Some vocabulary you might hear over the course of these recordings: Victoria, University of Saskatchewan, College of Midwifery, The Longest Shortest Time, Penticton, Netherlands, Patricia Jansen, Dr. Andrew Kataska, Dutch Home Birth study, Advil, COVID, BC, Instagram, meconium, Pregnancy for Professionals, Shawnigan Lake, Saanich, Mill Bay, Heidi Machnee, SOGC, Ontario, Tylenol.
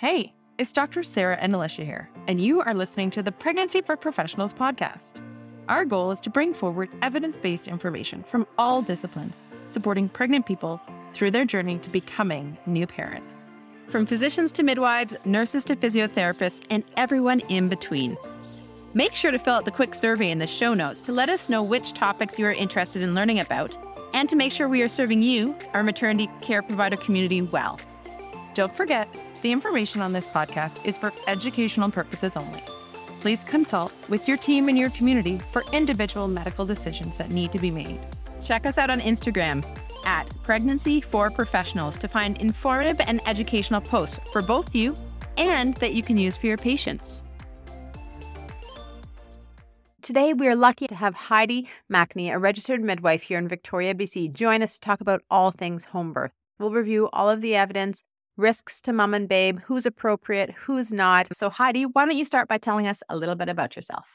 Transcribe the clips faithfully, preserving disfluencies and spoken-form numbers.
Hey, it's Doctors Sarah and Alicia here, and you are listening to the Pregnancy for Professionals podcast. Our goal is to bring forward evidence-based information from all disciplines, supporting pregnant people through their journey to becoming new parents. From physicians to midwives, nurses to physiotherapists, and everyone in between. Make sure to fill out the quick survey in the show notes to let us know which topics you are interested in learning about, and to make sure we are serving you, our maternity care provider community, well. Don't forget, the information on this podcast is for educational purposes only. Please consult with your team and your community for individual medical decisions that need to be made. Check us out on Instagram at Pregnancy for Professionals to find informative and educational posts for both you and that you can use for your patients. Today, we are lucky to have Heidi Machnee, a registered midwife here in Victoria, B C, join us to talk about all things home birth. We'll review all of the evidence, risks to mom and babe, who's appropriate, who's not. So Heidi, why don't you start by telling us a little bit about yourself?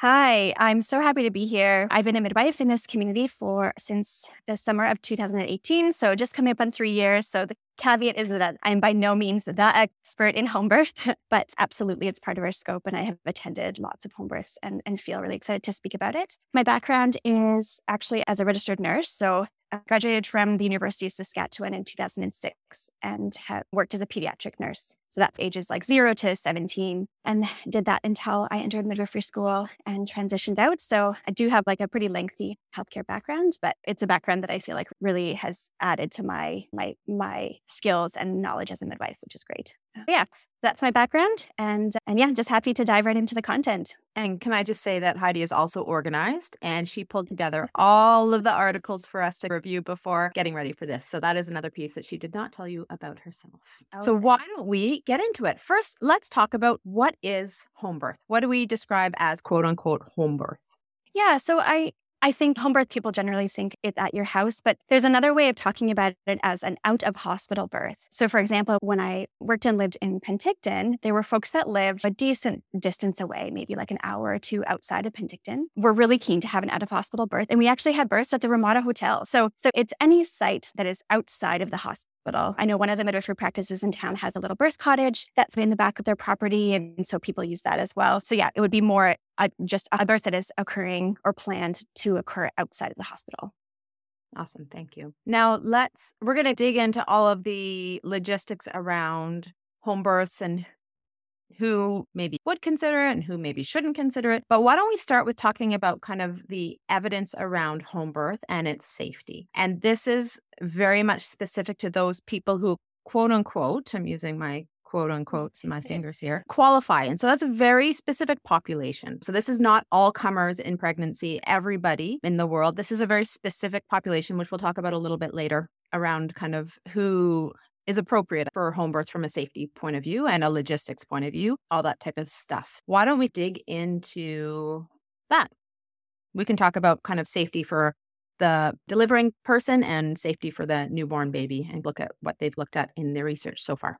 Hi, I'm so happy to be here. I've been a midwife in this community for since the summer of two thousand eighteen, so just coming up on three years. So the caveat is that I'm by no means the expert in home birth, but absolutely it's part of our scope, and I have attended lots of home births and, and feel really excited to speak about it. My background is actually as a registered nurse, so I graduated from the University of Saskatchewan in two thousand six and have worked as a pediatric nurse. So that's ages like zero to seventeen, and did that until I entered midwifery school and transitioned out. So I do have like a pretty lengthy healthcare background, but it's a background that I feel like really has added to my, my, my skills and knowledge as a midwife, which is great. But yeah, that's my background. And, and yeah, just happy to dive right into the content. And can I just say that Heidi is also organized, and she pulled together all of the articles for us to review before getting ready for this. So that is another piece that she did not tell you about herself. Okay. So why don't we get into it? First, let's talk about what is home birth? What do we describe as quote unquote home birth? Yeah, so I... I think home birth people generally think it's at your house, but there's another way of talking about it as an out of hospital birth. So for example, when I worked and lived in Penticton, there were folks that lived a decent distance away, maybe like an hour or two outside of Penticton, were really keen to have an out of hospital birth. And we actually had births at the Ramada Hotel. So, so it's any site that is outside of the hospital. I know one of the midwifery practices in town has a little birth cottage that's in the back of their property, and so people use that as well. So yeah, it would be more uh, just a birth that is occurring or planned to occur outside of the hospital. Awesome. Thank you. Now let's, we're going to dig into all of the logistics around home births and who maybe would consider it and who maybe shouldn't consider it. But why don't we start with talking about kind of the evidence around home birth and its safety? And this is very much specific to those people who, quote unquote, I'm using my quote unquotes in my fingers here, qualify. And so that's a very specific population. So this is not all comers in pregnancy, everybody in the world. This is a very specific population, which we'll talk about a little bit later, around kind of who is appropriate for home birth from a safety point of view and a logistics point of view, all that type of stuff. Why don't we dig into that? We can talk about kind of safety for the delivering person and safety for the newborn baby and look at what they've looked at in their research so far.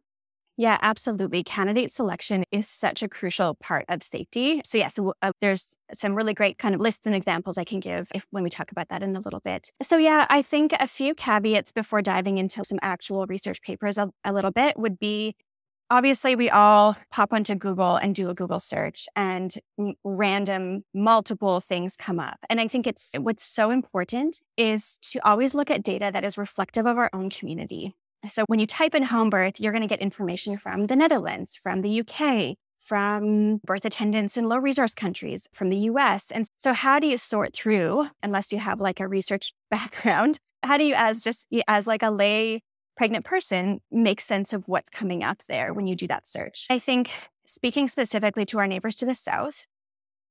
Yeah, absolutely. Candidate selection is such a crucial part of safety. So yeah, so uh, there's some really great kind of lists and examples I can give if, when we talk about that in a little bit. So yeah, I think a few caveats before diving into some actual research papers a, a little bit would be, obviously, we all pop onto Google and do a Google search, and random multiple things come up. And I think it's what's so important is to always look at data that is reflective of our own community. So when you type in home birth, you're going to get information from the Netherlands, from the U K, from birth attendants in low resource countries, from the U S. And so how do you sort through, unless you have like a research background, how do you as just as like a lay pregnant person make sense of what's coming up there when you do that search? I think speaking specifically to our neighbors to the south,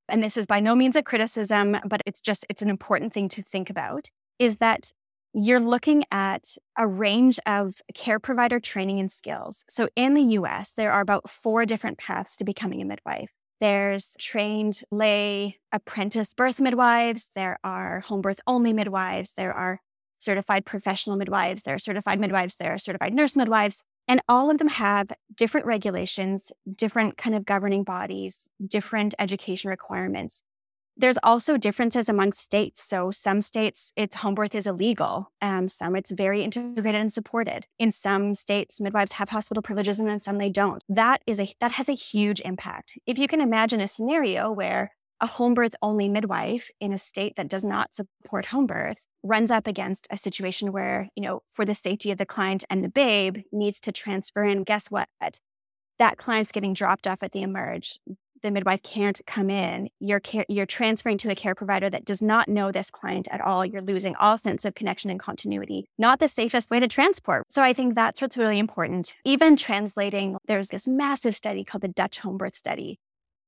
and this is by no means a criticism, but it's just, it's an important thing to think about, is that you're looking at a range of care provider training and skills. So in the U S, there are about four different paths to becoming a midwife. There's trained lay apprentice birth midwives. There are home birth only midwives. There are certified professional midwives. There are certified midwives. There are certified nurse midwives. And all of them have different regulations, different kind of governing bodies, different education requirements. There's also differences among states. So some states, it's home birth is illegal. Um, some it's very integrated and supported. In some states, midwives have hospital privileges and in some they don't. That is a that has a huge impact. If you can imagine a scenario where a home birth only midwife in a state that does not support home birth runs up against a situation where, you know, for the safety of the client and the babe needs to transfer in, guess what? That client's getting dropped off at the emerge. The midwife can't come in. You're care, you're transferring to a care provider that does not know this client at all. You're losing all sense of connection and continuity. Not the safest way to transport. So I think that's what's really important. Even translating, there's this massive study called the Dutch Home Birth study.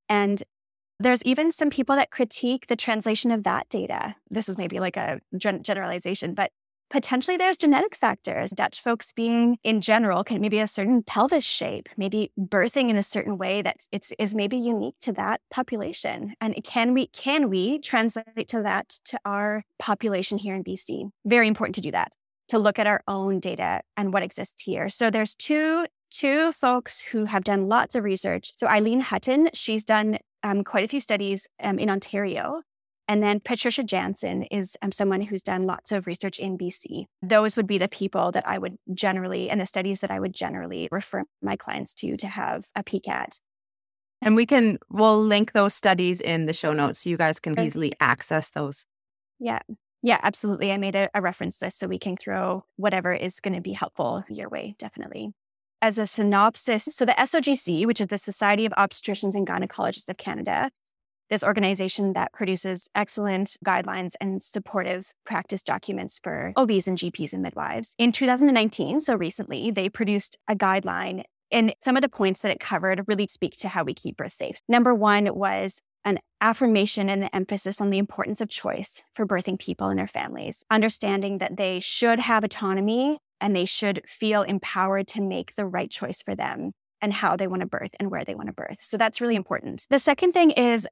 And there's even some people that critique the translation of that data. This is maybe like a gen- generalization, but potentially there's genetic factors. Dutch folks being in general can maybe a certain pelvis shape, maybe birthing in a certain way that it's is maybe unique to that population. And can we can we translate to that to our population here in B C? Very important to do that, to look at our own data and what exists here. So there's two two folks who have done lots of research. So Eileen Hutton, she's done um, quite a few studies um, in Ontario. And then Patricia Jansen is um, someone who's done lots of research in B C. Those would be the people that I would generally, and the studies that I would generally refer my clients to, to have a peek at. And we can, we'll link those studies in the show notes so you guys can easily access those. Yeah, yeah, absolutely. I made a, a reference list so we can throw whatever is going to be helpful your way, definitely. As a synopsis, so the S O G C, which is the Society of Obstetricians and Gynecologists of Canada, this organization that produces excellent guidelines and supportive practice documents for O Bs and G Ps and midwives. In two thousand nineteen, so recently, they produced a guideline, and some of the points that it covered really speak to how we keep birth safe. Number one was an affirmation and the emphasis on the importance of choice for birthing people and their families, understanding that they should have autonomy and they should feel empowered to make the right choice for them and how they want to birth and where they want to birth. So that's really important. The second thing is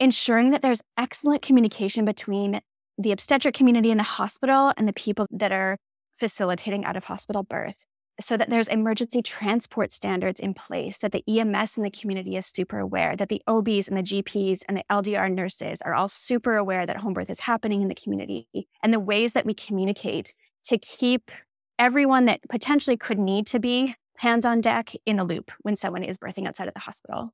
ensuring that there's excellent communication between the obstetric community and the hospital and the people that are facilitating out-of-hospital birth, so that there's emergency transport standards in place, that the E M S in the community is super aware, that the O Bs and the G Ps and the L D R nurses are all super aware that home birth is happening in the community, and the ways that we communicate to keep everyone that potentially could need to be hands on deck in the loop when someone is birthing outside of the hospital.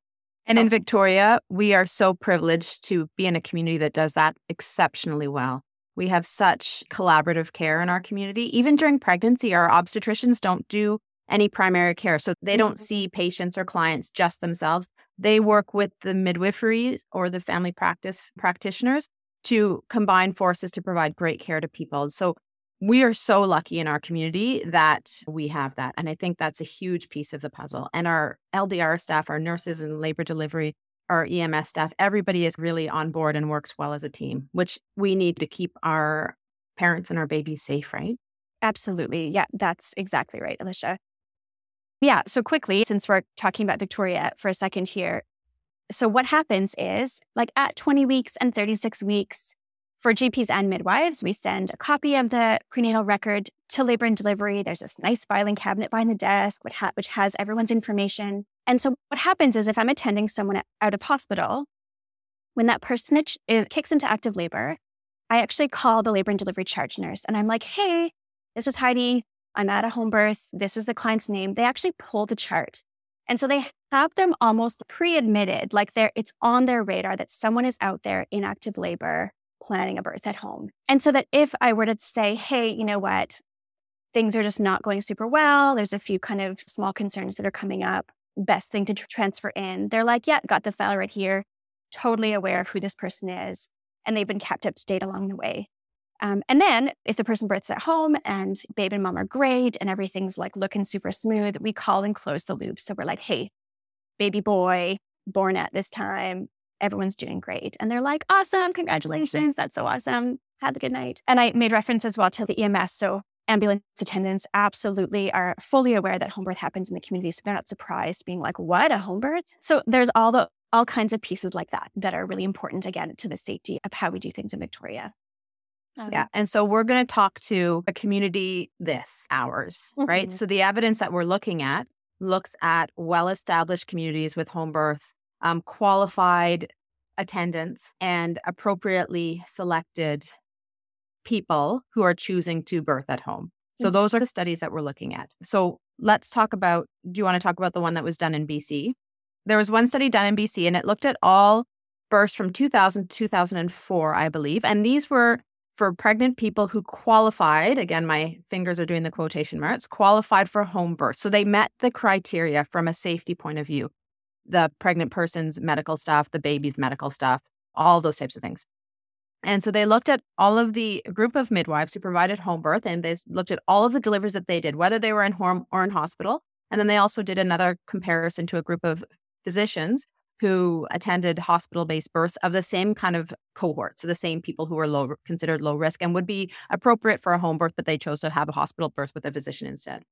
And in Victoria, we are so privileged to be in a community that does that exceptionally well. We have such collaborative care in our community. Even during pregnancy, our obstetricians don't do any primary care. So they don't see patients or clients just themselves. They work with the midwiferys or the family practice practitioners to combine forces to provide great care to people. So we are so lucky in our community that we have that. And I think that's a huge piece of the puzzle. And our L D R staff, our nurses and labor delivery, our E M S staff, everybody is really on board and works well as a team, which we need to keep our parents and our babies safe, right? Absolutely. Yeah, that's exactly right, Alicia. Yeah. So quickly, since we're talking about Victoria for a second here. So what happens is, like, at twenty weeks and thirty-six weeks, for G Ps and midwives, we send a copy of the prenatal record to labor and delivery. There's this nice filing cabinet behind the desk, which, ha- which has everyone's information. And so what happens is, if I'm attending someone out of hospital, when that person is, is, kicks into active labor, I actually call the labor and delivery charge nurse. And I'm like, hey, this is Heidi. I'm at a home birth. This is the client's name. They actually pull the chart. And so they have them almost pre-admitted, like they're, it's on their radar that someone is out there in active labor planning a birth at home. And so that if I were to say, hey, you know what, things are just not going super well, there's a few kind of small concerns that are coming up, best thing to tr- transfer in, they're like, yeah, got the file right here, totally aware of who this person is, and they've been kept up to date along the way. Um, and then if the person births at home and babe and mom are great and everything's like looking super smooth, we call and close the loop. So we're like, hey, baby boy, born at this time, everyone's doing great. And they're like, awesome, congratulations, that's so awesome, have a good night. And I made reference as well to the E M S. So ambulance attendants absolutely are fully aware that home birth happens in the community. So they're not surprised being like, what, a home birth? So there's all the all kinds of pieces like that that are really important, again, to the safety of how we do things in Victoria. Um, yeah. And so we're going to talk to a community this hours, mm-hmm. right? So the evidence that we're looking at looks at well-established communities with home births, Um, qualified attendants and appropriately selected people who are choosing to birth at home. So those are the studies that we're looking at. So let's talk about, do you want to talk about the one that was done in B C? There was one study done in B C, and it looked at all births from two thousand to two thousand four, I believe. And these were for pregnant people who qualified, again, my fingers are doing the quotation marks, qualified for home birth. So they met the criteria from a safety point of view. The pregnant person's medical stuff, the baby's medical stuff, all those types of things. And so they looked at all of the group of midwives who provided home birth, and they looked at all of the deliveries that they did, whether they were in home or in hospital. And then they also did another comparison to a group of physicians who attended hospital-based births of the same kind of cohort. So the same people who were low, considered low risk and would be appropriate for a home birth, but they chose to have a hospital birth with a physician instead.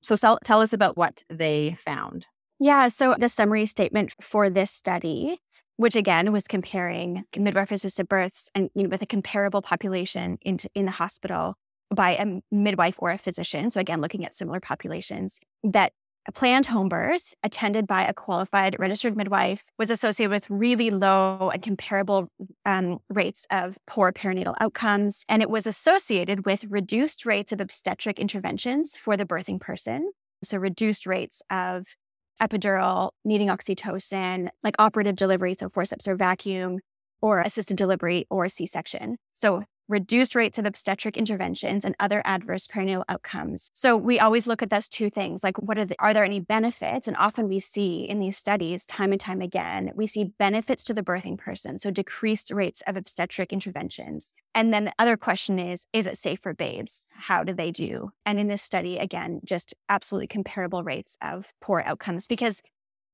So tell, tell us about what they found. Yeah, so the summary statement for this study, which again was comparing midwife-assisted births and, you know, with a comparable population in, in the hospital by a midwife or a physician. So again, looking at similar populations, that a planned home birth attended by a qualified registered midwife was associated with really low and comparable um, rates of poor perinatal outcomes. And it was associated with reduced rates of obstetric interventions for the birthing person. So reduced rates of epidural, needing oxytocin, like operative delivery, so forceps or vacuum, or assisted delivery or C-section. So reduced rates of obstetric interventions and other adverse perinatal outcomes. So we always look at those two things, like what are the, are there any benefits? And often we see in these studies, time and time again, we see benefits to the birthing person, so decreased rates of obstetric interventions. And then the other question is, is it safe for babes? How do they do? And in this study, again, just absolutely comparable rates of poor outcomes, because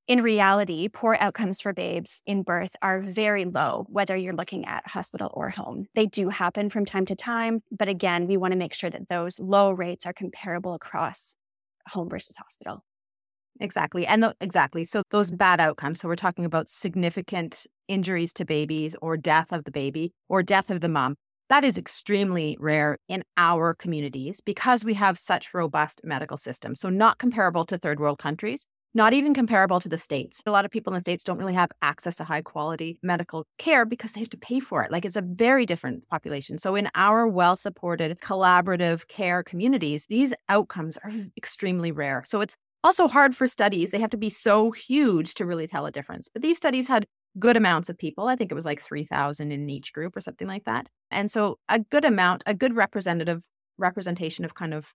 in reality, poor outcomes for babes in birth are very low, whether you're looking at hospital or home. They do happen from time to time, but again, we want to make sure that those low rates are comparable across home versus hospital. Exactly. And th- exactly. So those bad outcomes, so we're talking about significant injuries to babies or death of the baby or death of the mom. That is extremely rare in our communities because we have such robust medical systems. So not comparable to third world countries. Not even comparable to the States. A lot of people in the States don't really have access to high quality medical care because they have to pay for it. Like, it's a very different population. So in our well-supported collaborative care communities, these outcomes are extremely rare. So it's also hard for studies. They have to be so huge to really tell a difference. But these studies had good amounts of people. I think it was like three thousand in each group or something like that. And so a good amount, a good representative representation of kind of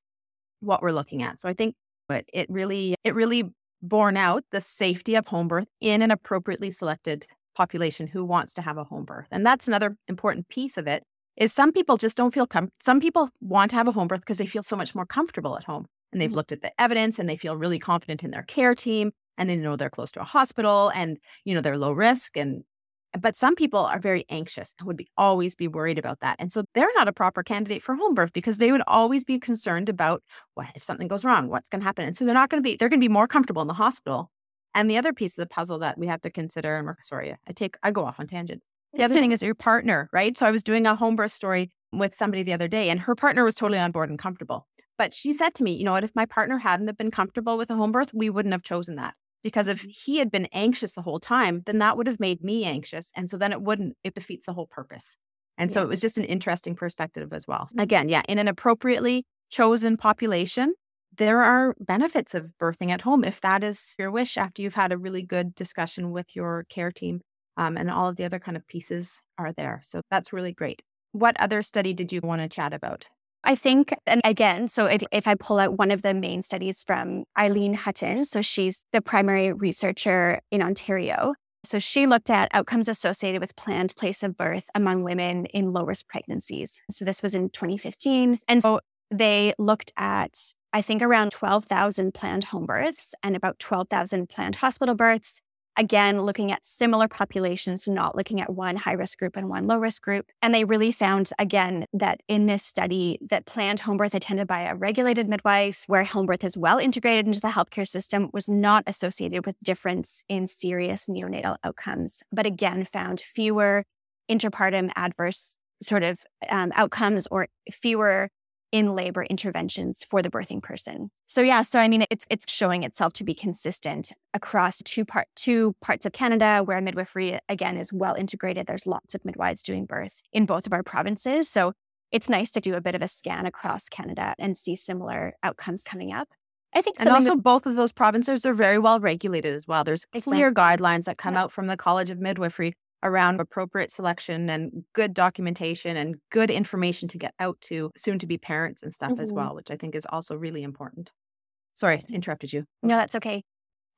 what we're looking at. So I think but it really, it really borne out the safety of home birth in an appropriately selected population who wants to have a home birth. And that's another important piece of it, is some people just don't feel com- some people want to have a home birth because they feel so much more comfortable at home. And they've looked at the evidence and they feel really confident in their care team and they know they're close to a hospital and, you know, they're low risk. And but some people are very anxious and would be always be worried about that. And so they're not a proper candidate for home birth because they would always be concerned about what if something goes wrong, what's going to happen. And so they're not going to be, they're going to be more comfortable in the hospital. And the other piece of the puzzle that we have to consider, and we're, sorry, I take, I go off on tangents. The other thing is your partner, right? So I was doing a home birth story with somebody the other day and her partner was totally on board and comfortable. But she said to me, you know what, if my partner hadn't been comfortable with a home birth, we wouldn't have chosen that. Because if he had been anxious the whole time, then that would have made me anxious. And so then it wouldn't, it defeats the whole purpose. And yeah. So it was just an interesting perspective as well. Again, yeah, in an appropriately chosen population, there are benefits of birthing at home if that is your wish after you've had a really good discussion with your care team um, and all of the other kind of pieces are there. So that's really great. What other study did you want to chat about? I think, and again, so if, if I pull out one of the main studies from Eileen Hutton, so she's the primary researcher in Ontario. So she looked at outcomes associated with planned place of birth among women in low-risk pregnancies. So this was in twenty fifteen. And so they looked at, I think, around twelve thousand planned home births and about twelve thousand planned hospital births. Again, looking at similar populations, not looking at one high-risk group and one low-risk group. And they really found, again, that in this study, that planned home birth attended by a regulated midwife, where home birth is well integrated into the healthcare system, was not associated with difference in serious neonatal outcomes, but again, found fewer interpartum adverse sort of um, outcomes or fewer in labor interventions for the birthing person. So yeah, so I mean, it's it's showing itself to be consistent across two part two parts of Canada where midwifery, again, is well integrated. There's lots of midwives doing birth in both of our provinces. So it's nice to do a bit of a scan across Canada and see similar outcomes coming up. I think and also that, both of those provinces are very well regulated as well. There's clear exactly. guidelines that come yeah. out from the College of Midwifery around appropriate selection and good documentation and good information to get out to soon-to-be parents and stuff mm-hmm. as well, which I think is also really important. Sorry, interrupted you. No, that's okay.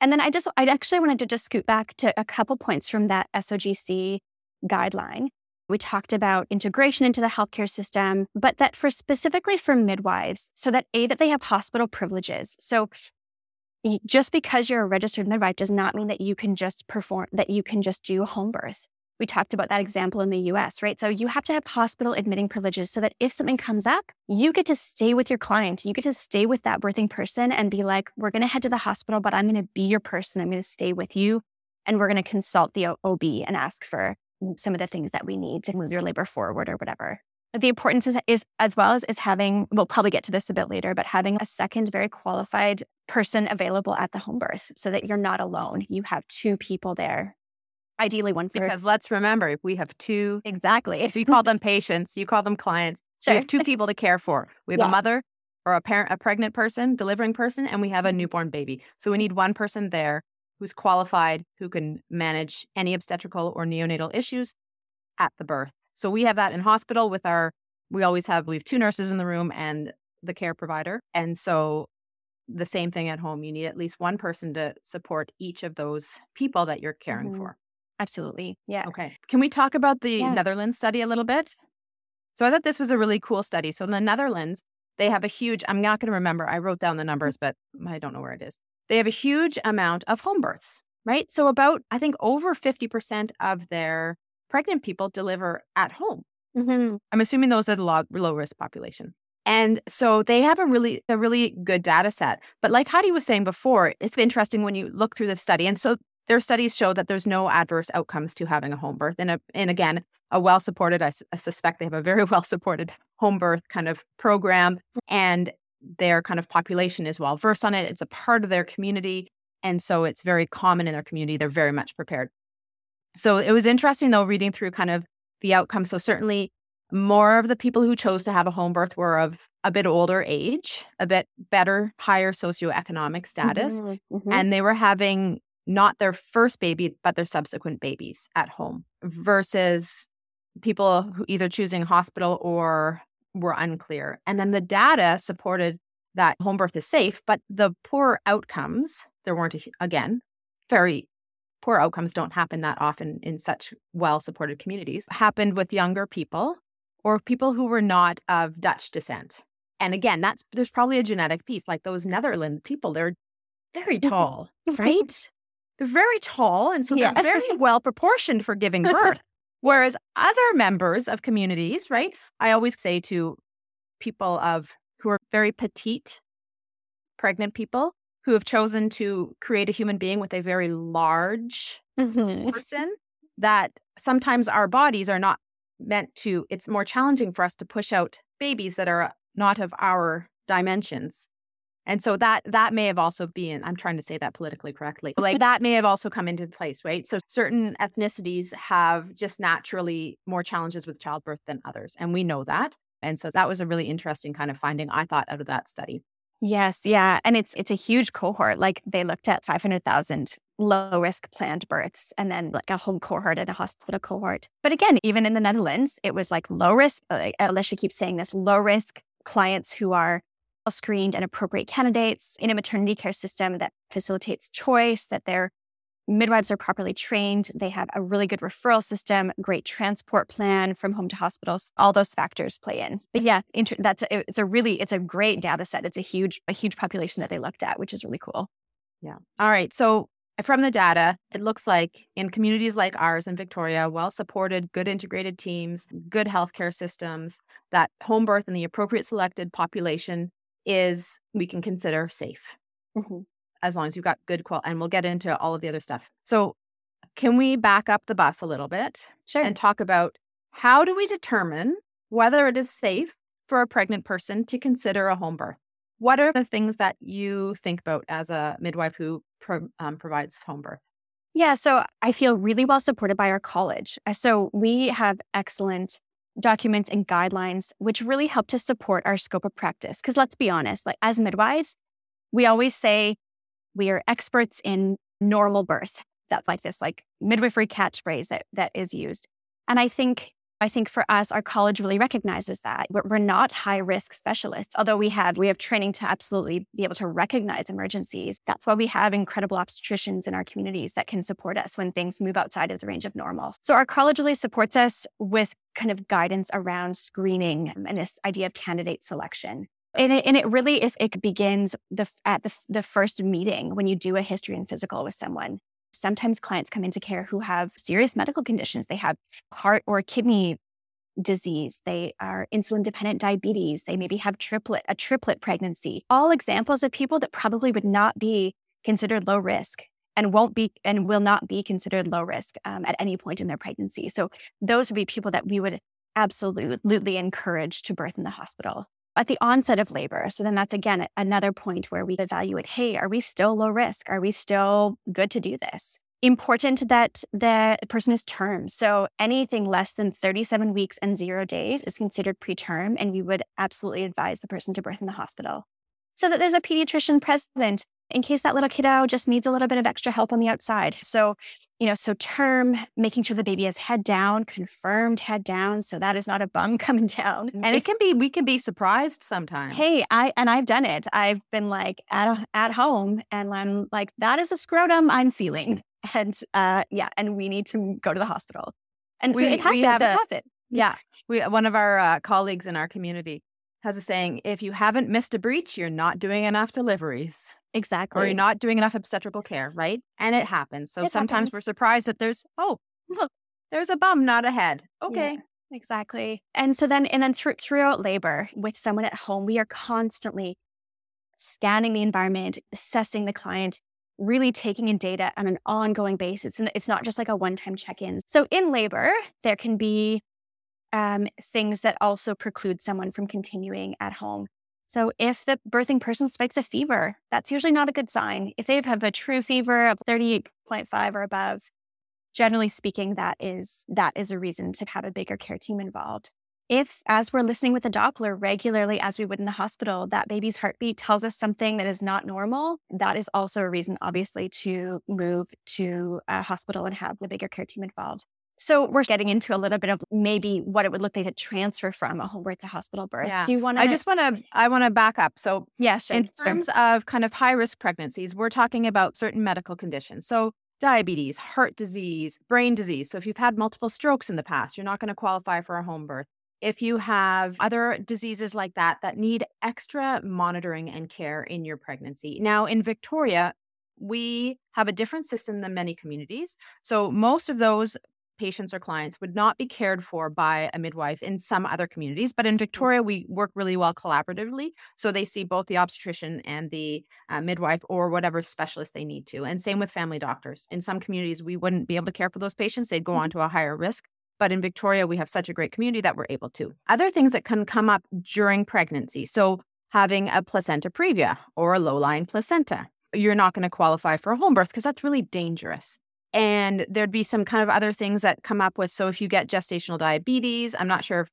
And then I just, I actually wanted to just scoot back to a couple points from that S O G C guideline. We talked about integration into the healthcare system, but that for specifically for midwives, so that A, that they have hospital privileges. So just because you're a registered midwife does not mean that you can just perform, that you can just do home birth. We talked about that example in the U S, right? So you have to have hospital admitting privileges so that if something comes up, you get to stay with your client. You get to stay with that birthing person and be like, we're going to head to the hospital, but I'm going to be your person. I'm going to stay with you. And we're going to consult the O B and ask for some of the things that we need to move your labor forward or whatever. The importance is, is as well as is having, we'll probably get to this a bit later, but having a second very qualified person available at the home birth so that you're not alone. You have two people there. Ideally, one for... Because let's remember, if we have two... Exactly. If you call them patients, you call them clients. Sure. We have two people to care for. We have yeah. a mother or a parent, a pregnant person, delivering person, and we have a newborn baby. So we need one person there who's qualified, who can manage any obstetrical or neonatal issues at the birth. So we have that in hospital with our... We always have... We have two nurses in the room and the care provider. And so... The same thing at home. You need at least one person to support each of those people that you're caring mm-hmm. for. Absolutely. Yeah. Okay. Can we talk about the yeah. Netherlands study a little bit? So I thought this was a really cool study. So in the Netherlands, they have a huge, I'm not going to remember, I wrote down the numbers, but I don't know where it is. They have a huge amount of home births, right? So about, I think over fifty percent of their pregnant people deliver at home. Mm-hmm. I'm assuming those are the low, low risk population. And so they have a really a really good data set. But like Heidi was saying before, it's interesting when you look through the study. And so their studies show that there's no adverse outcomes to having a home birth. And, a, and again, a well-supported, I, I suspect they have a very well-supported home birth kind of program. And their kind of population is well-versed on it. It's a part of their community. And so it's very common in their community. They're very much prepared. So it was interesting, though, reading through kind of the outcomes. So certainly... More of the people who chose to have a home birth were of a bit older age, a bit better, higher socioeconomic status. Mm-hmm, mm-hmm. And they were having not their first baby, but their subsequent babies at home versus people who either choosing hospital or were unclear. And then the data supported that home birth is safe, but the poor outcomes, there weren't, a, again, very poor outcomes don't happen that often in such well-supported communities, happened with younger people. Or people who were not of Dutch descent. And again, that's there's probably a genetic piece. Like those Netherlands people, they're very tall, right? They're very tall, and so yeah. they're very well proportioned for giving birth. Whereas other members of communities, right? I always say to people of who are very petite, pregnant people who have chosen to create a human being with a very large mm-hmm. person, that sometimes our bodies are not meant to, it's more challenging for us to push out babies that are not of our dimensions. And so that that may have also been, I'm trying to say that politically correctly, like that may have also come into place, right? So certain ethnicities have just naturally more challenges with childbirth than others. And we know that. And so that was a really interesting kind of finding, I thought, out of that study. Yes. Yeah. And it's it's a huge cohort. Like they looked at five hundred thousand low-risk planned births and then like a home cohort and a hospital cohort. But again, even in the Netherlands, it was like low-risk, like Alicia keeps saying this, low-risk clients who are screened and appropriate candidates in a maternity care system that facilitates choice, that their midwives are properly trained, they have a really good referral system, great transport plan from home to hospitals. All those factors play in. But yeah, inter- that's a, it's a really, it's a great data set. It's a huge, a huge population that they looked at, which is really cool. Yeah. All right. So from the data, it looks like in communities like ours in Victoria, well-supported, good integrated teams, good healthcare systems, that home birth in the appropriate selected population is, we can consider safe, mm-hmm. as long as you've got good quality. And we'll get into all of the other stuff. So can we back up the bus a little bit? Sure. And talk about how do we determine whether it is safe for a pregnant person to consider a home birth. What are the things that you think about as a midwife who pro- um, provides home birth? Yeah, so I feel really well supported by our college. So we have excellent documents and guidelines, which really help to support our scope of practice. Because let's be honest, like as midwives, we always say we are experts in normal birth. That's like this like midwifery catchphrase that that is used. And I think I think for us, our college really recognizes that. We're, we're not high-risk specialists, although we have we have training to absolutely be able to recognize emergencies. That's why we have incredible obstetricians in our communities that can support us when things move outside of the range of normal. So our college really supports us with kind of guidance around screening and this idea of candidate selection. And it, and it really is, it begins the, at the, the first meeting when you do a history and physical with someone. Sometimes clients come into care who have serious medical conditions. They have heart or kidney disease. They are insulin-dependent diabetes. They maybe have triplet, a triplet pregnancy. All examples of people that probably would not be considered low risk and won't be and will not be considered low risk um, at any point in their pregnancy. So those would be people that we would absolutely encourage to birth in the hospital at the onset of labor. So then that's, again, another point where we evaluate, hey, are we still low risk? Are we still good to do this? Important that the person is term. So anything less than thirty-seven weeks and zero days is considered preterm, and we would absolutely advise the person to birth in the hospital so that there's a pediatrician present in case that little kiddo just needs a little bit of extra help on the outside. So, you know, so term, making sure the baby is head down, confirmed head down, so that is not a bum coming down. And it can be, we can be surprised sometimes. Hey, I, and I've done it. I've been like at at home and I'm like, that is a scrotum I'm sealing. And uh, yeah, and we need to go to the hospital. And we, so it happened. We have it, a, happened. Yeah. We, one of our uh, colleagues in our community has a saying, if you haven't missed a breach, you're not doing enough deliveries. Exactly. Or you're not doing enough obstetrical care, right? And it happens. So it sometimes happens. We're surprised that there's, oh, look, there's a bum, not a head. Okay. Yeah, exactly. And so then, and then through, throughout labor with someone at home, we are constantly scanning the environment, assessing the client, really taking in data on an ongoing basis. And it's not just like a one-time check-in. So in labor, there can be um, things that also preclude someone from continuing at home. So if the birthing person spikes a fever, that's usually not a good sign. If they have a true fever of thirty-eight point five or above, generally speaking, that is that is a reason to have a bigger care team involved. If, as we're listening with a Doppler regularly as we would in the hospital, that baby's heartbeat tells us something that is not normal, that is also a reason, obviously, to move to a hospital and have the bigger care team involved. So we're getting into a little bit of maybe what it would look like to transfer from a home birth to hospital birth. Yeah. Do you want to? I just want to, I want to back up. So yeah, sure, in sure. terms of kind of high risk pregnancies, we're talking about certain medical conditions. So diabetes, heart disease, brain disease. So if you've had multiple strokes in the past, you're not going to qualify for a home birth. If you have other diseases like that, that need extra monitoring and care in your pregnancy. Now in Victoria, we have a different system than many communities. So most of those patients or clients would not be cared for by a midwife in some other communities. But in Victoria, we work really well collaboratively. So they see both the obstetrician and the uh, midwife or whatever specialist they need to. And same with family doctors. In some communities, we wouldn't be able to care for those patients. They'd go on to a higher risk. But in Victoria, we have such a great community that we're able to. Other things that can come up during pregnancy. So having a placenta previa or a low-lying placenta. You're not going to qualify for a home birth because that's really dangerous. And there'd be some kind of other things that come up with. So if you get gestational diabetes, I'm not sure if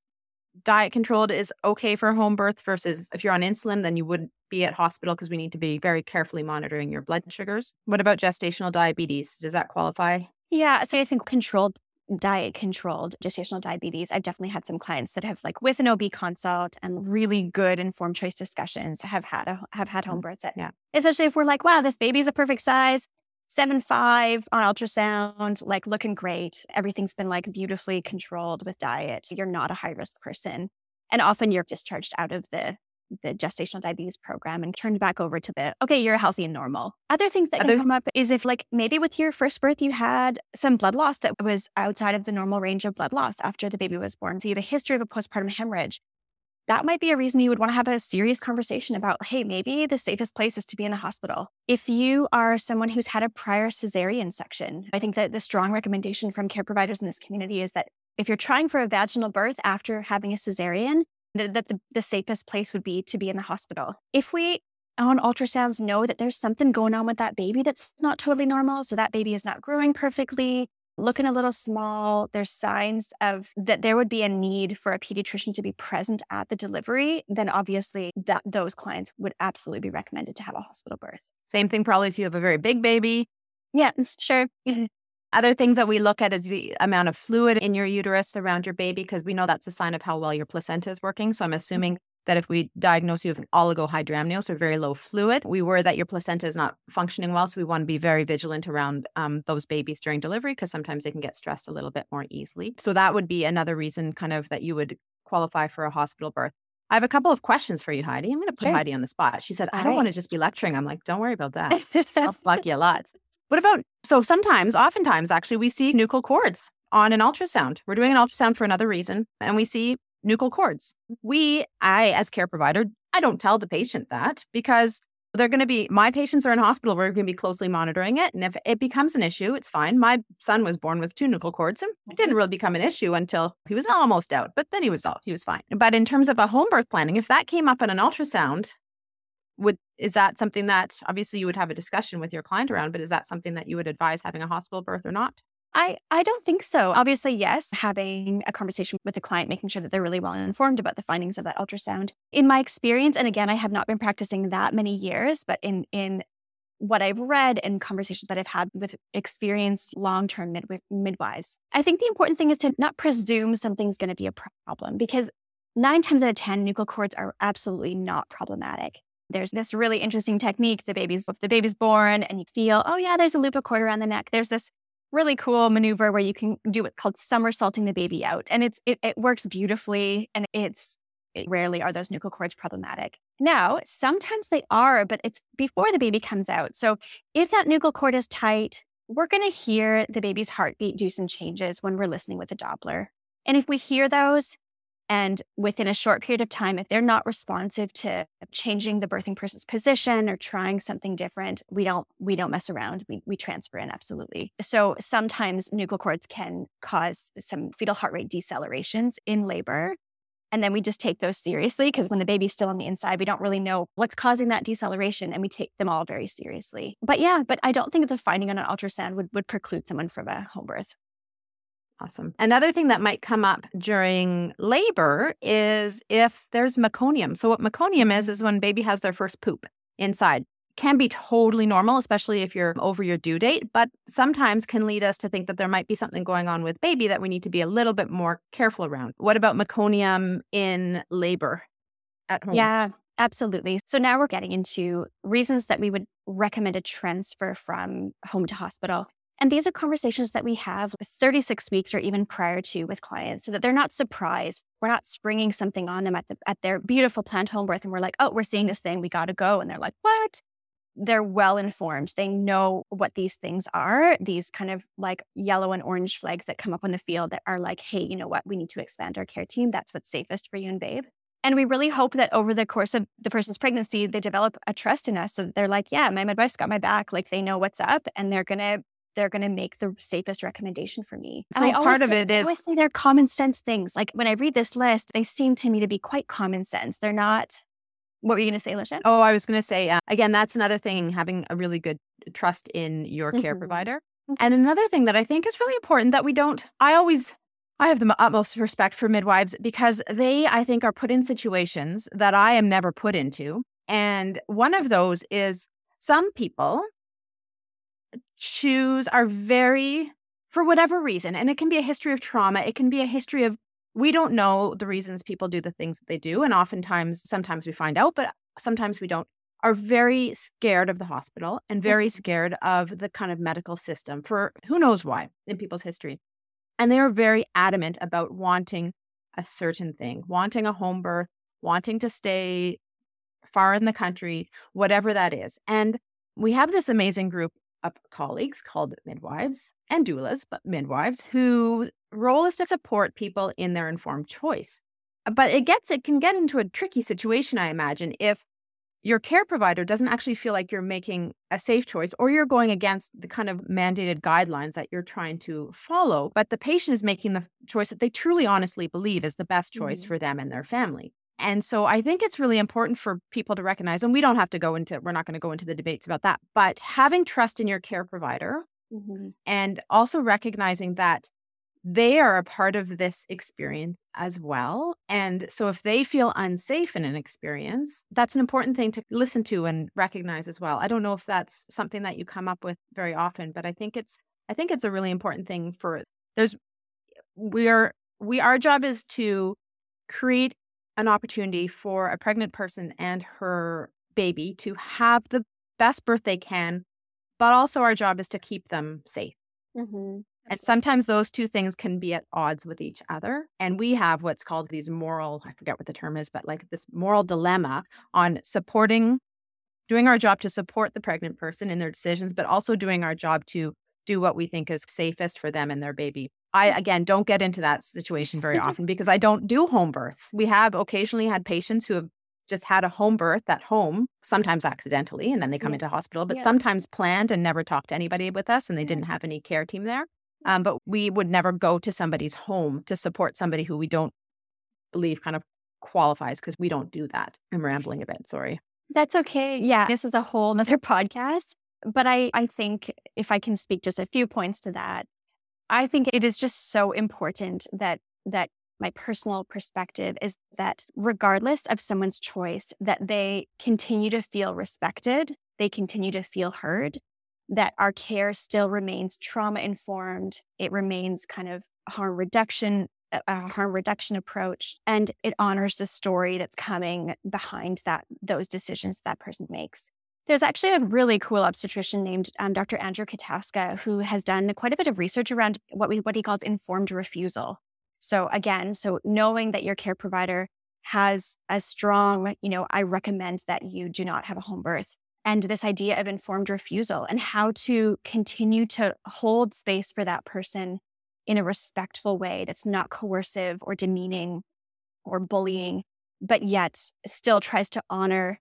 diet controlled is okay for home birth versus if you're on insulin, then you would be at hospital because we need to be very carefully monitoring your blood sugars. What about gestational diabetes? Does that qualify? Yeah. So I think controlled diet controlled gestational diabetes. I've definitely had some clients that have like with an O B consult and really good informed choice discussions have had, a, have had home births. At, yeah. Especially if we're like, wow, this baby's a perfect size. seven five on ultrasound, like looking great. Everything's been like beautifully controlled with diet. You're not a high risk person. And often you're discharged out of the, the gestational diabetes program and turned back over to the, okay, you're healthy and normal. Other things that Other- can come up is if like maybe with your first birth, you had some blood loss that was outside of the normal range of blood loss after the baby was born. So you had a history of a postpartum hemorrhage. That might be a reason you would want to have a serious conversation about, hey, maybe the safest place is to be in the hospital. If you are someone who's had a prior cesarean section, I think that the strong recommendation from care providers in this community is that if you're trying for a vaginal birth after having a cesarean, that the, the safest place would be to be in the hospital. If we on ultrasounds know that there's something going on with that baby that's not totally normal, so that baby is not growing perfectly, looking a little small, there's signs of that there would be a need for a pediatrician to be present at the delivery, then obviously that those clients would absolutely be recommended to have a hospital birth. Same thing probably if you have a very big baby. Yeah, sure. Other things that we look at is the amount of fluid in your uterus around your baby, because we know that's a sign of how well your placenta is working. So I'm assuming that if we diagnose you with an oligohydramnios or very low fluid, we worry that your placenta is not functioning well. So we want to be very vigilant around um, those babies during delivery, because sometimes they can get stressed a little bit more easily. So that would be another reason kind of that you would qualify for a hospital birth. I have a couple of questions for you, Heidi. I'm going to put sure. Heidi on the spot. She said, All I don't right. want to just be lecturing. I'm like, don't worry about that. I'll fuck you lots. What about, so sometimes, oftentimes actually, we see nuchal cords on an ultrasound. We're doing an ultrasound for another reason, and we see nuchal cords. We, I as care provider, I don't tell the patient that, because they're going to be, my patients are in hospital, we're going to be closely monitoring it. And if it becomes an issue, it's fine. My son was born with two nuchal cords, and it didn't really become an issue until he was almost out, but then he was out, he was fine. But in terms of a home birth planning, if that came up in an ultrasound, Would is that something that obviously you would have a discussion with your client around, but is that something that you would advise having a hospital birth or not? I, I don't think so. Obviously, yes, having a conversation with the client, making sure that they're really well informed about the findings of that ultrasound. In my experience, and again, I have not been practicing that many years, but in in what I've read and conversations that I've had with experienced long-term midw- midwives, I think the important thing is to not presume something's going to be a problem, because nine times out of ten, nuchal cords are absolutely not problematic. There's this really interesting technique. The baby's, if the baby's born and you feel, oh yeah, there's a loop of cord around the neck, there's this really cool maneuver where you can do what's called somersaulting the baby out. And it's it, it works beautifully. And it's it rarely are those nuchal cords problematic. Now, sometimes they are, but it's before the baby comes out. So if that nuchal cord is tight, we're going to hear the baby's heartbeat do some changes when we're listening with a Doppler. And if we hear those, and within a short period of time, if they're not responsive to changing the birthing person's position or trying something different, we don't we don't mess around. We we transfer in, absolutely. So sometimes nuchal cords can cause some fetal heart rate decelerations in labor. And then we just take those seriously, because when the baby's still on the inside, we don't really know what's causing that deceleration, and we take them all very seriously. But yeah, but I don't think the finding on an ultrasound would, would preclude someone from a home birth. Awesome. Another thing that might come up during labor is if there's meconium. So what meconium is, is when baby has their first poop inside. Can be totally normal, especially if you're over your due date, but sometimes can lead us to think that there might be something going on with baby that we need to be a little bit more careful around. What about meconium in labor at home? Yeah, absolutely. So now we're getting into reasons that we would recommend a transfer from home to hospital. And these are conversations that we have thirty-six weeks or even prior to with clients, so that they're not surprised. We're not springing something on them at the, at their beautiful planned home birth, and we're like, oh, we're seeing this thing, we got to go. And they're like, what? They're well informed. They know what these things are, these kind of like yellow and orange flags that come up on the field that are like, hey, you know what? We need to expand our care team. That's what's safest for you and babe. And we really hope that over the course of the person's pregnancy, they develop a trust in us. So they're like, yeah, my midwife's got my back. Like, they know what's up, and they're going to they're going to make the safest recommendation for me. So and I part of say, it is... I always say they're common sense things. Like, when I read this list, they seem to me to be quite common sense. They're not... What were you going to say, Lisha? Oh, I was going to say, uh, again, that's another thing, having a really good trust in your care mm-hmm. provider. Mm-hmm. And another thing that I think is really important that we don't... I always... I have the utmost respect for midwives, because they, I think, are put in situations that I am never put into. And one of those is some people... choose are very, for whatever reason, and it can be a history of trauma, it can be a history of, we don't know the reasons people do the things that they do, and oftentimes, sometimes we find out, but sometimes we don't, are very scared of the hospital and very scared of the kind of medical system for who knows why in people's history. And they are very adamant about wanting a certain thing, wanting a home birth, wanting to stay far in the country, whatever that is. And we have this amazing group of colleagues called midwives and doulas, but midwives, whose role is to support people in their informed choice. But it gets it can get into a tricky situation, I imagine, if your care provider doesn't actually feel like you're making a safe choice, or you're going against the kind of mandated guidelines that you're trying to follow, but the patient is making the choice that they truly honestly believe is the best choice mm-hmm. for them and their family. And so I think it's really important for people to recognize, and we don't have to go into, we're not going to go into the debates about that, but having trust in your care provider mm-hmm. and also recognizing that they are a part of this experience as well. And so if they feel unsafe in an experience, that's an important thing to listen to and recognize as well. I don't know if that's something that you come up with very often, but I think it's, I think it's a really important thing for there's, we are, we, our job is to create an opportunity for a pregnant person and her baby to have the best birth they can, but also our job is to keep them safe. Mm-hmm. And sometimes those two things can be at odds with each other. And we have what's called these moral, I forget what the term is, but like this moral dilemma on supporting, doing our job to support the pregnant person in their decisions, but also doing our job to do what we think is safest for them and their baby. I, again, don't get into that situation very often because I don't do home births. We have occasionally had patients who have just had a home birth at home, sometimes accidentally, and then they come yeah. into hospital, but yeah. sometimes planned and never talked to anybody with us, and they yeah. didn't have any care team there. Um, but we would never go to somebody's home to support somebody who we don't believe kind of qualifies because we don't do that. I'm rambling a bit. Sorry. That's okay. Yeah. This is a whole nother podcast. But I, I think if I can speak just a few points to that, I think it is just so important that that my personal perspective is that regardless of someone's choice, that they continue to feel respected, they continue to feel heard, that our care still remains trauma-informed, it remains kind of harm reduction, a harm reduction approach, and it honors the story that's coming behind that those decisions that person makes. There's actually a really cool obstetrician named um, Doctor Andrew Kataska, who has done quite a bit of research around what we what he calls informed refusal. So again, so knowing that your care provider has a strong, you know, I recommend that you do not have a home birth, and this idea of informed refusal and how to continue to hold space for that person in a respectful way that's not coercive or demeaning or bullying, but yet still tries to honor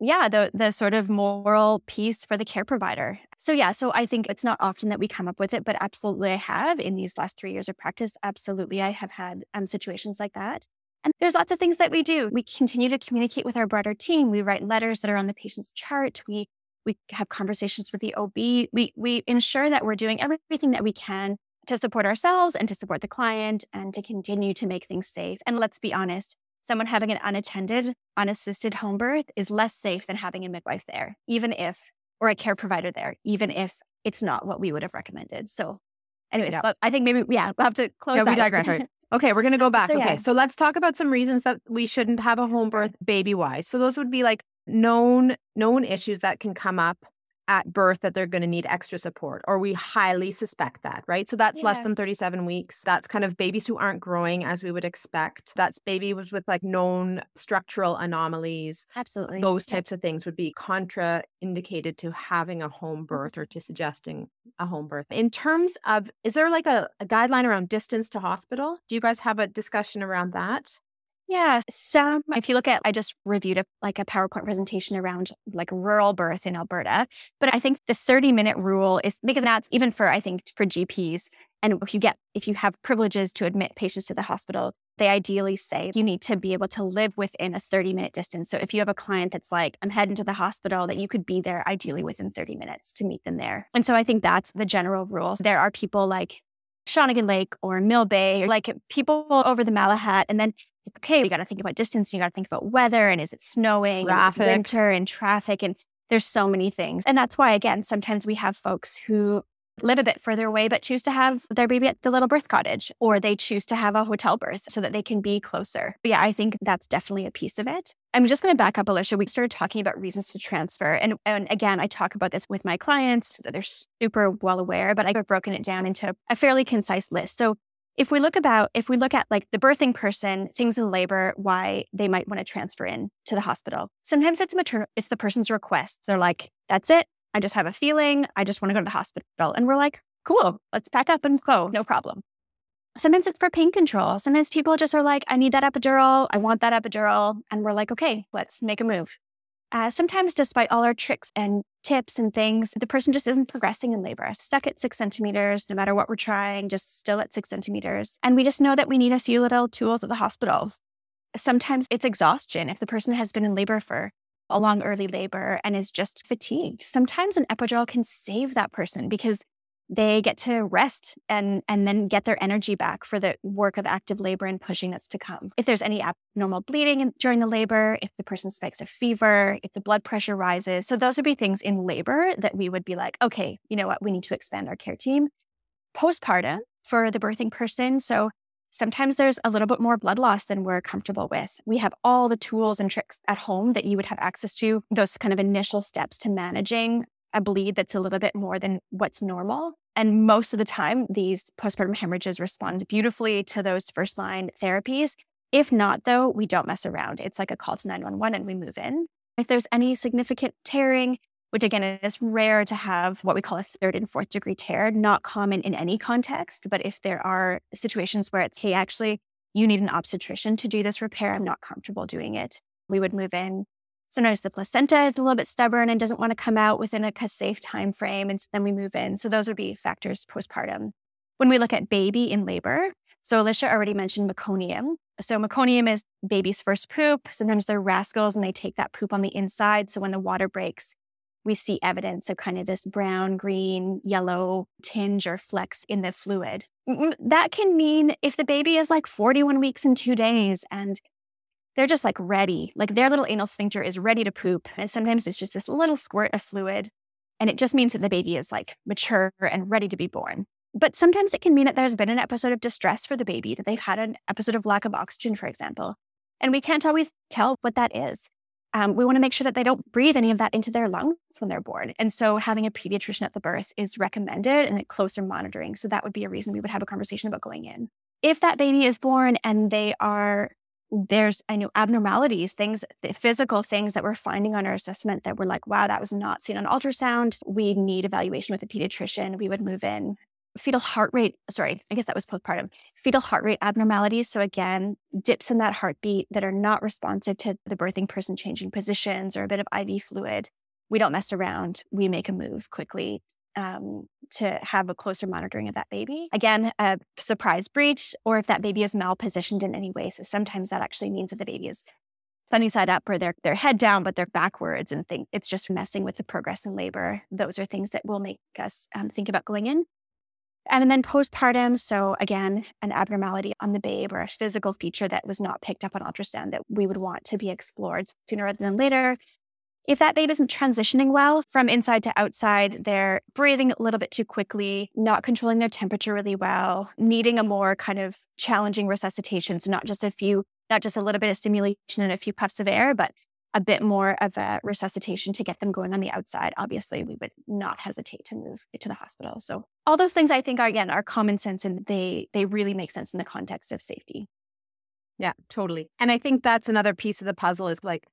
Yeah, the the sort of moral piece for the care provider. So yeah, so I think it's not often that we come up with it, but absolutely I have in these last three years of practice. Absolutely, I have had um, situations like that. And there's lots of things that we do. We continue to communicate with our broader team. We write letters that are on the patient's chart. We we have conversations with the O B. We we ensure that we're doing everything that we can to support ourselves and to support the client and to continue to make things safe. And let's be honest. Someone having an unattended, unassisted home birth is less safe than having a midwife there, even if, or a care provider there, even if it's not what we would have recommended. So anyways, yeah. I think maybe, yeah, we'll have to close yeah, that. We digress. Right. Okay, we're going to go back. So, okay, yeah. So let's talk about some reasons that we shouldn't have a home birth baby-wise. So those would be like known, known issues that can come up at birth that they're going to need extra support, or we highly suspect that, right? So that's yeah. less than thirty-seven weeks. That's kind of babies who aren't growing as we would expect. That's babies with like known structural anomalies. Absolutely. Those types yeah. of things would be contraindicated to having a home birth or to suggesting a home birth. In terms of, is there like a, a guideline around distance to hospital? Do you guys have a discussion around that? Yeah. So if you look at, I just reviewed a, like a PowerPoint presentation around like rural birth in Alberta, but I think the thirty minute rule is, because that's even for, I think for G Ps, and if you get, if you have privileges to admit patients to the hospital, they ideally say you need to be able to live within a thirty minute distance. So if you have a client that's like, I'm heading to the hospital, that you could be there ideally within thirty minutes to meet them there. And so I think that's the general rule. There are people like Shawnigan Lake or Mill Bay, like people over the Malahat, and then okay, you got to think about distance, you got to think about weather, and is it snowing, traffic. And winter and traffic, and there's so many things. And that's why, again, sometimes we have folks who live a bit further away but choose to have their baby at the little birth cottage, or they choose to have a hotel birth so that they can be closer. But yeah, I think that's definitely a piece of it. I'm just going to back up, Alicia. We started talking about reasons to transfer. And, and again, I talk about this with my clients, so they're super well aware, but I've broken it down into a fairly concise list. So If we look about, if we look at like the birthing person, things in labor, why they might want to transfer in to the hospital. Sometimes it's maternal, it's the person's request. They're like, that's it. I just have a feeling. I just want to go to the hospital. And we're like, cool, let's pack up and go. No problem. Sometimes it's for pain control. Sometimes people just are like, I need that epidural. I want that epidural. And we're like, okay, let's make a move. Uh, sometimes despite all our tricks and tips and things, the person just isn't progressing in labor, stuck at six centimeters, no matter what we're trying, just still at six centimeters. And we just know that we need a few little tools at the hospital. sometimes it's exhaustion. If the person has been in labor for a long early labor and is just fatigued, sometimes an epidural can save that person because they get to rest and, and then get their energy back for the work of active labor and pushing that's to come. If there's any abnormal bleeding during the labor, if the person spikes a fever, if the blood pressure rises. So those would be things in labor that we would be like, okay, you know what, we need to expand our care team. Postpartum for the birthing person. So sometimes there's a little bit more blood loss than we're comfortable with. We have all the tools and tricks at home that you would have access to, those kind of initial steps to managing a bleed that's a little bit more than what's normal. And most of the time, these postpartum hemorrhages respond beautifully to those first-line therapies. If not, though, we don't mess around. It's like a call to nine one one and we move in. If there's any significant tearing, which again, it is rare to have what we call a third and fourth degree tear, not common in any context. But if there are situations where it's, hey, actually, you need an obstetrician to do this repair, I'm not comfortable doing it, we would move in. Sometimes the placenta is a little bit stubborn and doesn't want to come out within a safe time frame, and so then we move in. So those would be factors postpartum. When we look at baby in labor, so Alicia already mentioned meconium. So meconium is baby's first poop. Sometimes they're rascals and they take that poop on the inside. So when the water breaks, we see evidence of kind of this brown, green, yellow tinge or flecks in the fluid. That can mean if the baby is like forty-one weeks and two days and they're just like ready, like their little anal sphincter is ready to poop. And sometimes it's just this little squirt of fluid. And it just means that the baby is like mature and ready to be born. But sometimes it can mean that there's been an episode of distress for the baby, that they've had an episode of lack of oxygen, for example. And we can't always tell what that is. Um, we want to make sure that they don't breathe any of that into their lungs when they're born. And so having a pediatrician at the birth is recommended and closer monitoring. So that would be a reason we would have a conversation about going in. If that baby is born and they are There's, I know, abnormalities, things, physical things that we're finding on our assessment that we're like, wow, that was not seen on ultrasound. We need evaluation with a pediatrician. We would move in. Fetal heart rate, sorry, I guess that was postpartum. Fetal heart rate abnormalities. So again, dips in that heartbeat that are not responsive to the birthing person changing positions or a bit of I V fluid. We don't mess around. We make a move quickly um, to have a closer monitoring of that baby. Again, a surprise breech, or if that baby is malpositioned in any way. So sometimes that actually means that the baby is sunny side up or they're, they're head down, but they're backwards and think it's just messing with the progress in labor. Those are things that will make us um, think about going in. And then postpartum. So again, an abnormality on the babe or a physical feature that was not picked up on ultrasound that we would want to be explored sooner rather than later. If that babe isn't transitioning well from inside to outside, they're breathing a little bit too quickly, not controlling their temperature really well, needing a more kind of challenging resuscitation. So not just a few, not just a little bit of stimulation and a few puffs of air, but a bit more of a resuscitation to get them going on the outside. Obviously, we would not hesitate to move it to the hospital. So all those things I think are, again, are common sense and they they really make sense in the context of safety. Yeah, totally. And I think that's another piece of the puzzle is like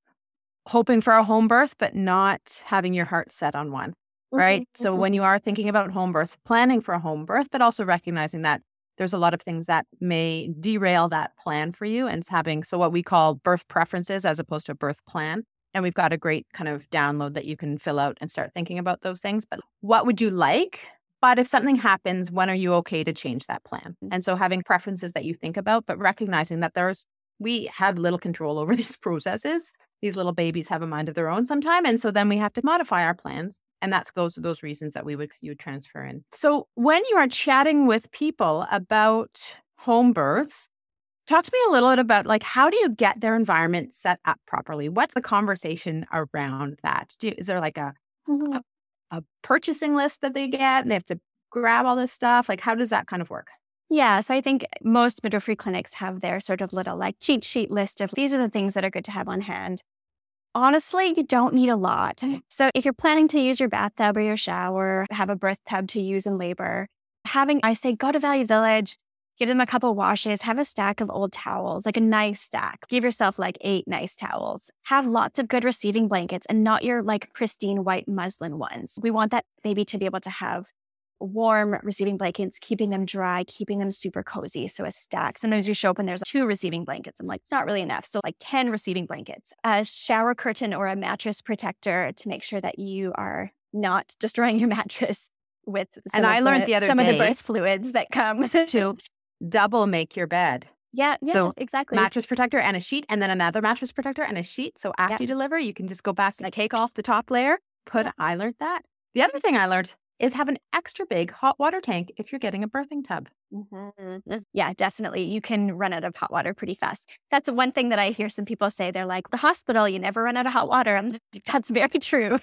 hoping for a home birth, but not having your heart set on one, right? Mm-hmm. So when you are thinking about home birth, planning for a home birth, but also recognizing that there's a lot of things that may derail that plan for you, and having so what we call birth preferences as opposed to a birth plan. And we've got a great kind of download that you can fill out and start thinking about those things. But what would you like? But if something happens, when are you okay to change that plan? And so having preferences that you think about, but recognizing that there's we have little control over these processes. These little babies have a mind of their own sometime. And so then we have to modify our plans. And that's those are those reasons that we would you would transfer in. So when you are chatting with people about home births, talk to me a little bit about like, how do you get their environment set up properly? What's the conversation around that? Do you, is there like a, mm-hmm. a a purchasing list that they get and they have to grab all this stuff? Like, how does that kind of work? Yeah, so I think most midwifery clinics have their sort of little like cheat sheet list of these are the things that are good to have on hand. Honestly, you don't need a lot. So if you're planning to use your bathtub or your shower, have a birth tub to use in labor, having, I say, go to Value Village, give them a couple washes, have a stack of old towels, like a nice stack. Give yourself like eight nice towels. Have lots of good receiving blankets and not your like pristine white muslin ones. We want that baby to be able to have warm receiving blankets, keeping them dry, keeping them super cozy. So a stack. Sometimes you show up and there's like two receiving blankets. I'm like, it's not really enough. So like ten receiving blankets, a shower curtain or a mattress protector to make sure that you are not destroying your mattress with some, and I learned the, the other some day, of the birth fluids that come to double make your bed. Yeah, yeah, so exactly. Mattress protector and a sheet, and then another mattress protector and a sheet. So after yeah. you deliver, you can just go back and take off the top layer. Put, yeah. I learned that. The other thing I learned is have an extra big hot water tank if you're getting a birthing tub. Mm-hmm. Yeah, definitely. You can run out of hot water pretty fast. That's one thing that I hear some people say. They're like, the hospital, you never run out of hot water. I'm, that's very true.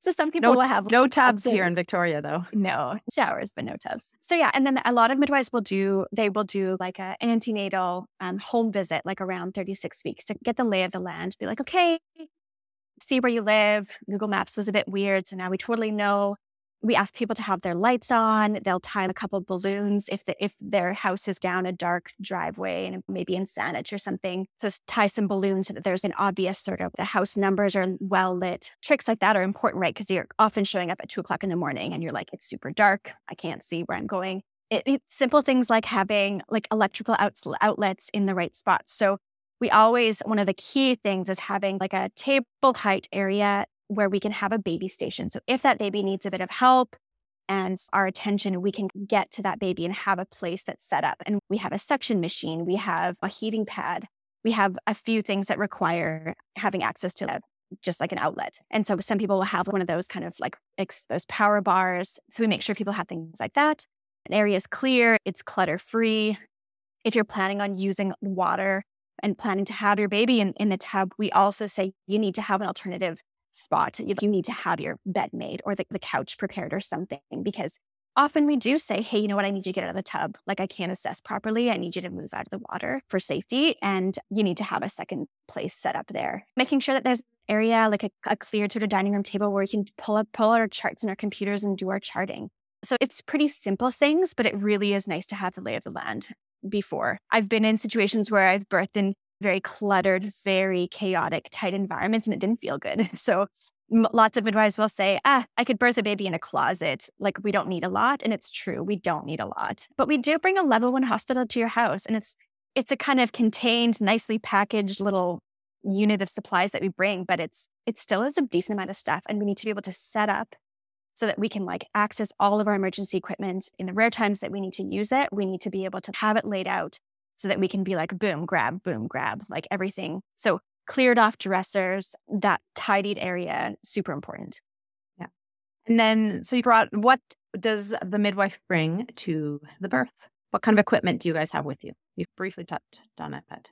So some people no, will have no tubs here in Victoria, though. No showers, but no tubs. So yeah, and then a lot of midwives will do, they will do like a, an antenatal um, home visit, like around thirty-six weeks to get the lay of the land, be like, okay, see where you live. Google Maps was a bit weird. So now we totally know. We ask people to have their lights on. They'll tie a couple of balloons if the, if their house is down a dark driveway and maybe in Saanich or something. So tie some balloons so that there's an obvious sort of the house numbers are well lit. Tricks like that are important, right? Because you're often showing up at two o'clock in the morning and you're like, it's super dark. I can't see where I'm going. It, it's simple things like having like electrical out, outlets in the right spots. So we always, one of the key things is having like a table height area where we can have a baby station. So if that baby needs a bit of help and our attention, we can get to that baby and have a place that's set up. And we have a suction machine. We have a heating pad. We have a few things that require having access to a, just like an outlet. And so some people will have one of those kind of like ex, those power bars. So we make sure people have things like that. An area is clear. It's clutter free. If you're planning on using water and planning to have your baby in, in the tub, we also say you need to have an alternative spot. You, you need to have your bed made or the, the couch prepared or something, because often we do say, hey, you know what? I need you to get out of the tub. Like I can't assess properly. I need you to move out of the water for safety. And you need to have a second place set up there. Making sure that there's an area, like a, a clear sort of dining room table where we can pull up, pull out our charts and our computers and do our charting. So it's pretty simple things, but it really is nice to have the lay of the land before. I've been in situations where I've birthed in very cluttered, very chaotic, tight environments, and it didn't feel good. So m- lots of midwives will say, ah, I could birth a baby in a closet. Like, we don't need a lot. And it's true. We don't need a lot. But we do bring a level one hospital to your house. And it's it's a kind of contained, nicely packaged little unit of supplies that we bring. But it's it still is a decent amount of stuff. And we need to be able to set up so that we can like access all of our emergency equipment. In the rare times that we need to use it, we need to be able to have it laid out so that we can be like, boom, grab, boom, grab, like everything. So cleared off dressers, that tidied area, super important. Yeah. And then, so you brought, what does the midwife bring to the birth? What kind of equipment do you guys have with you? You've briefly touched on it, but.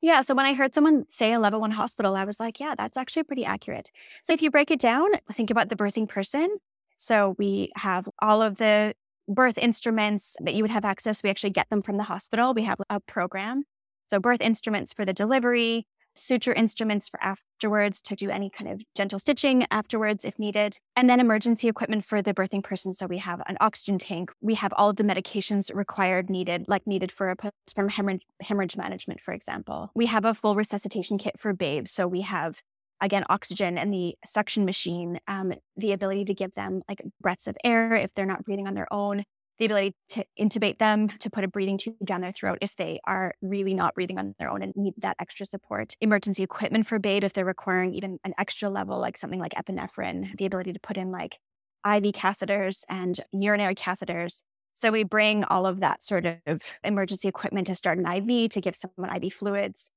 Yeah. So when I heard someone say a level one hospital, I was like, yeah, that's actually pretty accurate. So if you break it down, think about the birthing person. So we have all of the birth instruments that you would have access. We actually get them from the hospital. We have a program. So birth instruments for the delivery, suture instruments for afterwards to do any kind of gentle stitching afterwards if needed, and then emergency equipment for the birthing person. So we have an oxygen tank. We have all of the medications required, needed, like needed for a postpartum hemorrhage, hemorrhage management, for example. We have a full resuscitation kit for babes. So we have, again, oxygen and the suction machine, um, the ability to give them like breaths of air if they're not breathing on their own, the ability to intubate them, to put a breathing tube down their throat if they are really not breathing on their own and need that extra support, emergency equipment for babe if they're requiring even an extra level, like something like epinephrine, the ability to put in like I V catheters and urinary catheters. So we bring all of that sort of emergency equipment to start an I V, to give someone I V fluids.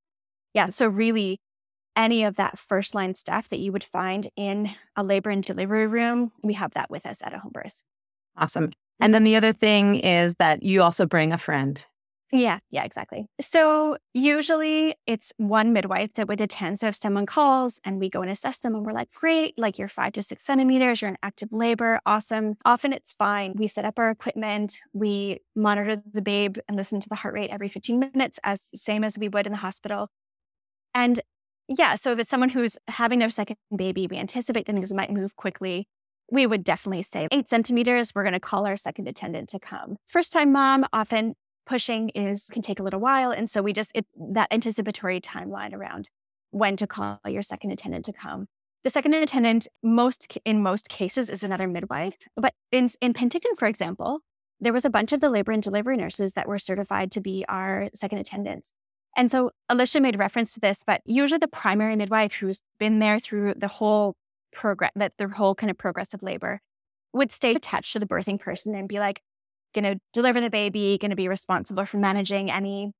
Yeah, so really, any of that first line stuff that you would find in a labor and delivery room, we have that with us at a home birth. Awesome. And then the other thing is that you also bring a friend. Yeah, yeah, exactly. So usually it's one midwife that would attend. So if someone calls and we go and assess them and we're like, great, like you're five to six centimeters, you're in active labor, awesome. Often it's fine. We set up our equipment, we monitor the babe and listen to the heart rate every fifteen minutes, as same as we would in the hospital. And yeah. So if it's someone who's having their second baby, we anticipate things might move quickly. We would definitely say eight centimeters, we're going to call our second attendant to come. First time mom, often pushing is can take a little while. And so we just, it's that anticipatory timeline around when to call your second attendant to come. The second attendant, most in most cases, is another midwife. But in, in Penticton, for example, there was a bunch of the labor and delivery nurses that were certified to be our second attendants. And so Alicia made reference to this, but usually the primary midwife who's been there through the whole progress, that the whole kind of progress of labor, would stay attached to the birthing person and be like, going to deliver the baby, going to be responsible for managing any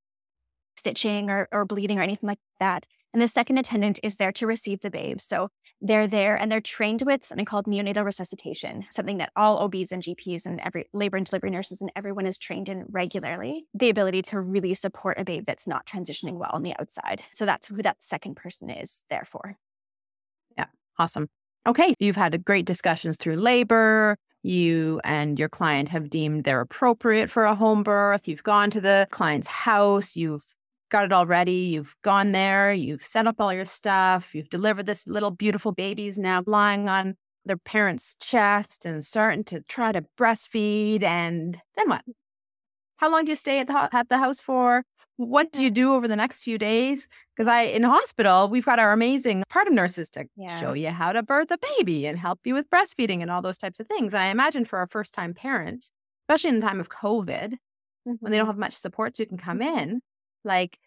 stitching or, or bleeding or anything like that. And the second attendant is there to receive the babe. So they're there and they're trained with something called neonatal resuscitation, something that all O Bs and G Ps and every labor and delivery nurses and everyone is trained in regularly, the ability to really support a babe that's not transitioning well on the outside. So that's who that second person is there for. Yeah, awesome. Okay, you've had great discussions through labor. You and your client have deemed they're appropriate for a home birth. You've gone to the client's house. You've got it all ready. You've gone there. You've set up all your stuff. You've delivered this little beautiful babies now lying on their parents' chest and starting to try to breastfeed. And then what? How long do you stay at the, at the house for? What do you do over the next few days? Because I, in hospital, we've got our amazing part of nurses to yeah. show you how to birth a baby and help you with breastfeeding and all those types of things. And I imagine for a first-time parent, especially in the time of COVID, mm-hmm. when they don't have much support so you can come in, like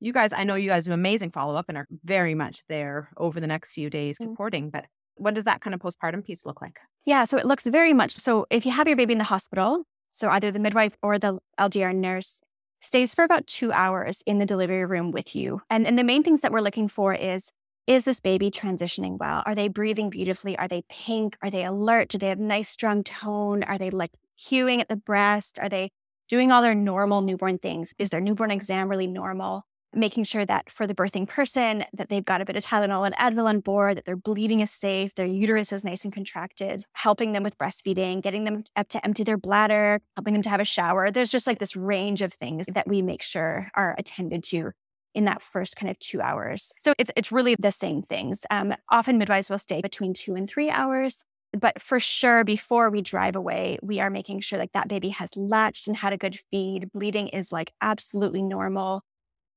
you guys, I know you guys do amazing follow-up and are very much there over the next few days mm-hmm. supporting, but what does that kind of postpartum piece look like? Yeah, so it looks very much, so if you have your baby in the hospital, so either the midwife or the L D R nurse stays for about two hours in the delivery room with you. And, and the main things that we're looking for is, is this baby transitioning well? Are they breathing beautifully? Are they pink? Are they alert? Do they have nice strong tone? Are they like hewing at the breast? Are they doing all their normal newborn things? Is their newborn exam really normal? Making sure that for the birthing person, that they've got a bit of Tylenol and Advil on board, that their bleeding is safe, their uterus is nice and contracted, helping them with breastfeeding, getting them up to empty their bladder, helping them to have a shower. There's just like this range of things that we make sure are attended to in that first kind of two hours. So it's it's really the same things. Um, often midwives will stay between two and three hours. But for sure, before we drive away, we are making sure like that baby has latched and had a good feed. Bleeding is like absolutely normal.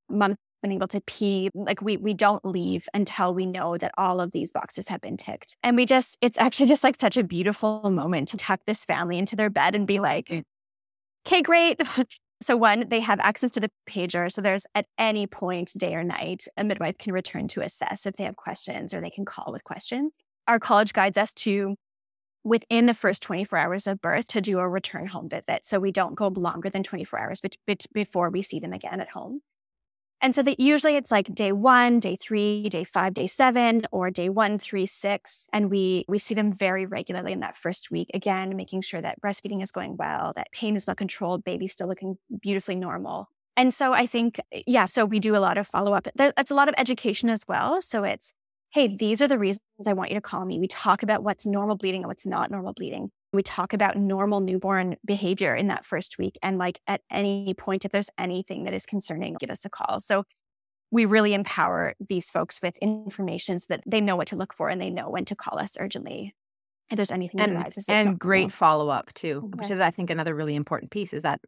Mom's been able to pee. Like we we don't leave until we know that all of these boxes have been ticked. And we just, it's actually just like such a beautiful moment to tuck this family into their bed and be like, okay, great. So one, they have access to the pager. So there's at any point, day or night, a midwife can return to assess if they have questions or they can call with questions. Our college guides us to, within the first twenty-four hours of birth, to do a return home visit. So we don't go longer than twenty-four hours be- be- before we see them again at home. And so that usually it's like day one, day three, day five, day seven, or day one, three, six. And we we see them very regularly in that first week. Again, making sure that breastfeeding is going well, that pain is well controlled, baby's still looking beautifully normal. And so I think, yeah, so we do a lot of follow-up. There, that's a lot of education as well. So it's, hey, these are the reasons I want you to call me. We talk about what's normal bleeding and what's not normal bleeding. We talk about normal newborn behavior in that first week. And like at any point, if there's anything that is concerning, give us a call. So we really empower these folks with information so that they know what to look for and they know when to call us urgently if there's anything that arises. And great follow-up too, okay. which is, I think, another really important piece is that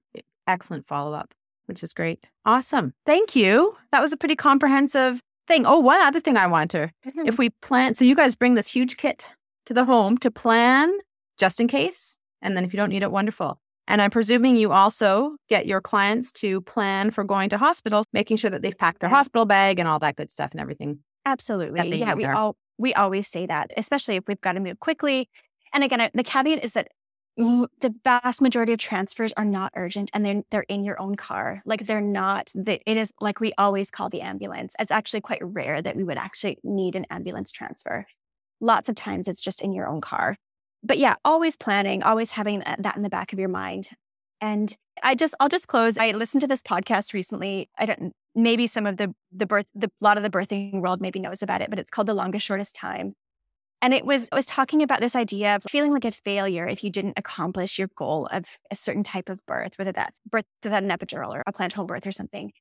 excellent follow-up, which is great. Awesome. Thank you. That was a pretty comprehensive thing. Oh, one other thing I want to, mm-hmm. if we plan, so you guys bring this huge kit to the home to plan just in case. And then if you don't need it, wonderful. And I'm presuming you also get your clients to plan for going to hospitals, making sure that they've packed their hospital bag and all that good stuff and everything. Absolutely. Yeah, we all, we always say that, especially if we've got to move quickly. And again, the caveat is that the vast majority of transfers are not urgent and they're, they're in your own car. Like they're not, the, it is like we always call the ambulance. It's actually quite rare that we would actually need an ambulance transfer. Lots of times it's just in your own car. But yeah, always planning, always having that in the back of your mind. And I just, I'll just close. I listened to this podcast recently. I don't, maybe some of the, the birth, the, a lot of the birthing world maybe knows about it, but it's called The Longest Shortest Time. And it was, I was talking about this idea of feeling like a failure if you didn't accomplish your goal of a certain type of birth, whether that's birth without an epidural or a planned home birth or something.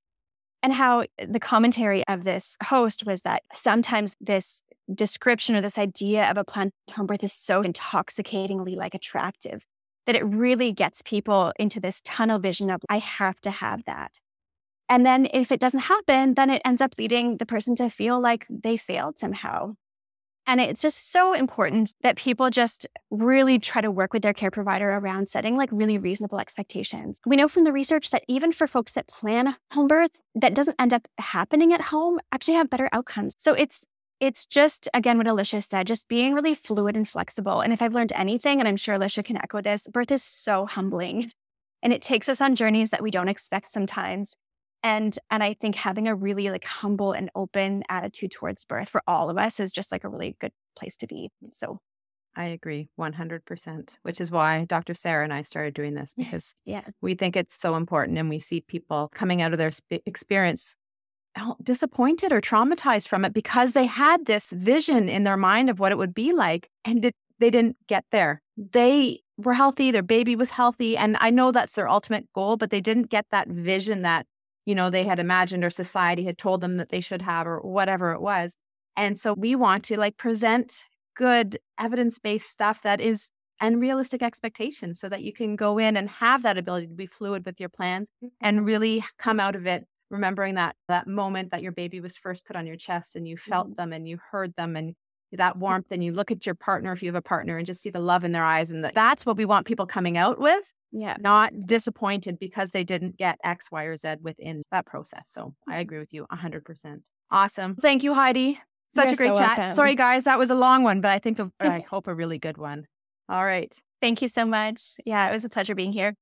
And how the commentary of this host was that sometimes this description or this idea of a planned home birth is so intoxicatingly like attractive that it really gets people into this tunnel vision of, I have to have that. And then if it doesn't happen, then it ends up leading the person to feel like they failed somehow. And it's just so important that people just really try to work with their care provider around setting like really reasonable expectations. We know from the research that even for folks that plan home birth, that doesn't end up happening at home actually have better outcomes. So it's it's just, again, what Alicia said, just being really fluid and flexible. And if I've learned anything, and I'm sure Alicia can echo this, birth is so humbling. And it takes us on journeys that we don't expect sometimes. And and I think having a really like humble and open attitude towards birth for all of us is just like a really good place to be. So I agree one hundred percent, which is why Doctor Sarah and I started doing this, because yeah. we think it's so important, and we see people coming out of their sp- experience disappointed or traumatized from it because they had this vision in their mind of what it would be like, and it, they didn't get there. They were healthy, their baby was healthy, and I know that's their ultimate goal, but they didn't get that vision that, you know, they had imagined or society had told them that they should have or whatever it was. And so we want to like present good evidence-based stuff that is and realistic expectations so that you can go in and have that ability to be fluid with your plans and really come out of it remembering that that moment that your baby was first put on your chest and you felt mm-hmm. them and you heard them and that warmth, and you look at your partner if you have a partner and just see the love in their eyes. And the, that's what we want people coming out with, yeah, not disappointed because they didn't get X, Y, or Z within that process. So I agree with you one hundred percent. Awesome. Thank you, Heidi. Such You're a great so chat. Welcome. Sorry, guys, that was a long one, but I think of, I hope a really good one. All right. Thank you so much. Yeah, it was a pleasure being here.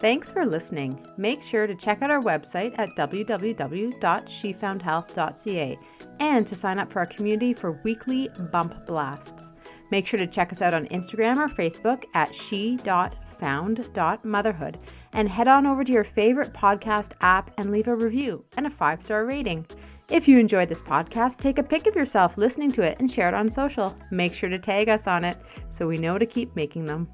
Thanks for listening. Make sure to check out our website at w w w dot she found health dot c a and to sign up for our community for weekly bump blasts. Make sure to check us out on Instagram or Facebook at she dot found dot motherhood and head on over to your favorite podcast app and leave a review and a five-star rating. If you enjoyed this podcast, take a pic of yourself listening to it and share it on social. Make sure to tag us on it so we know to keep making them.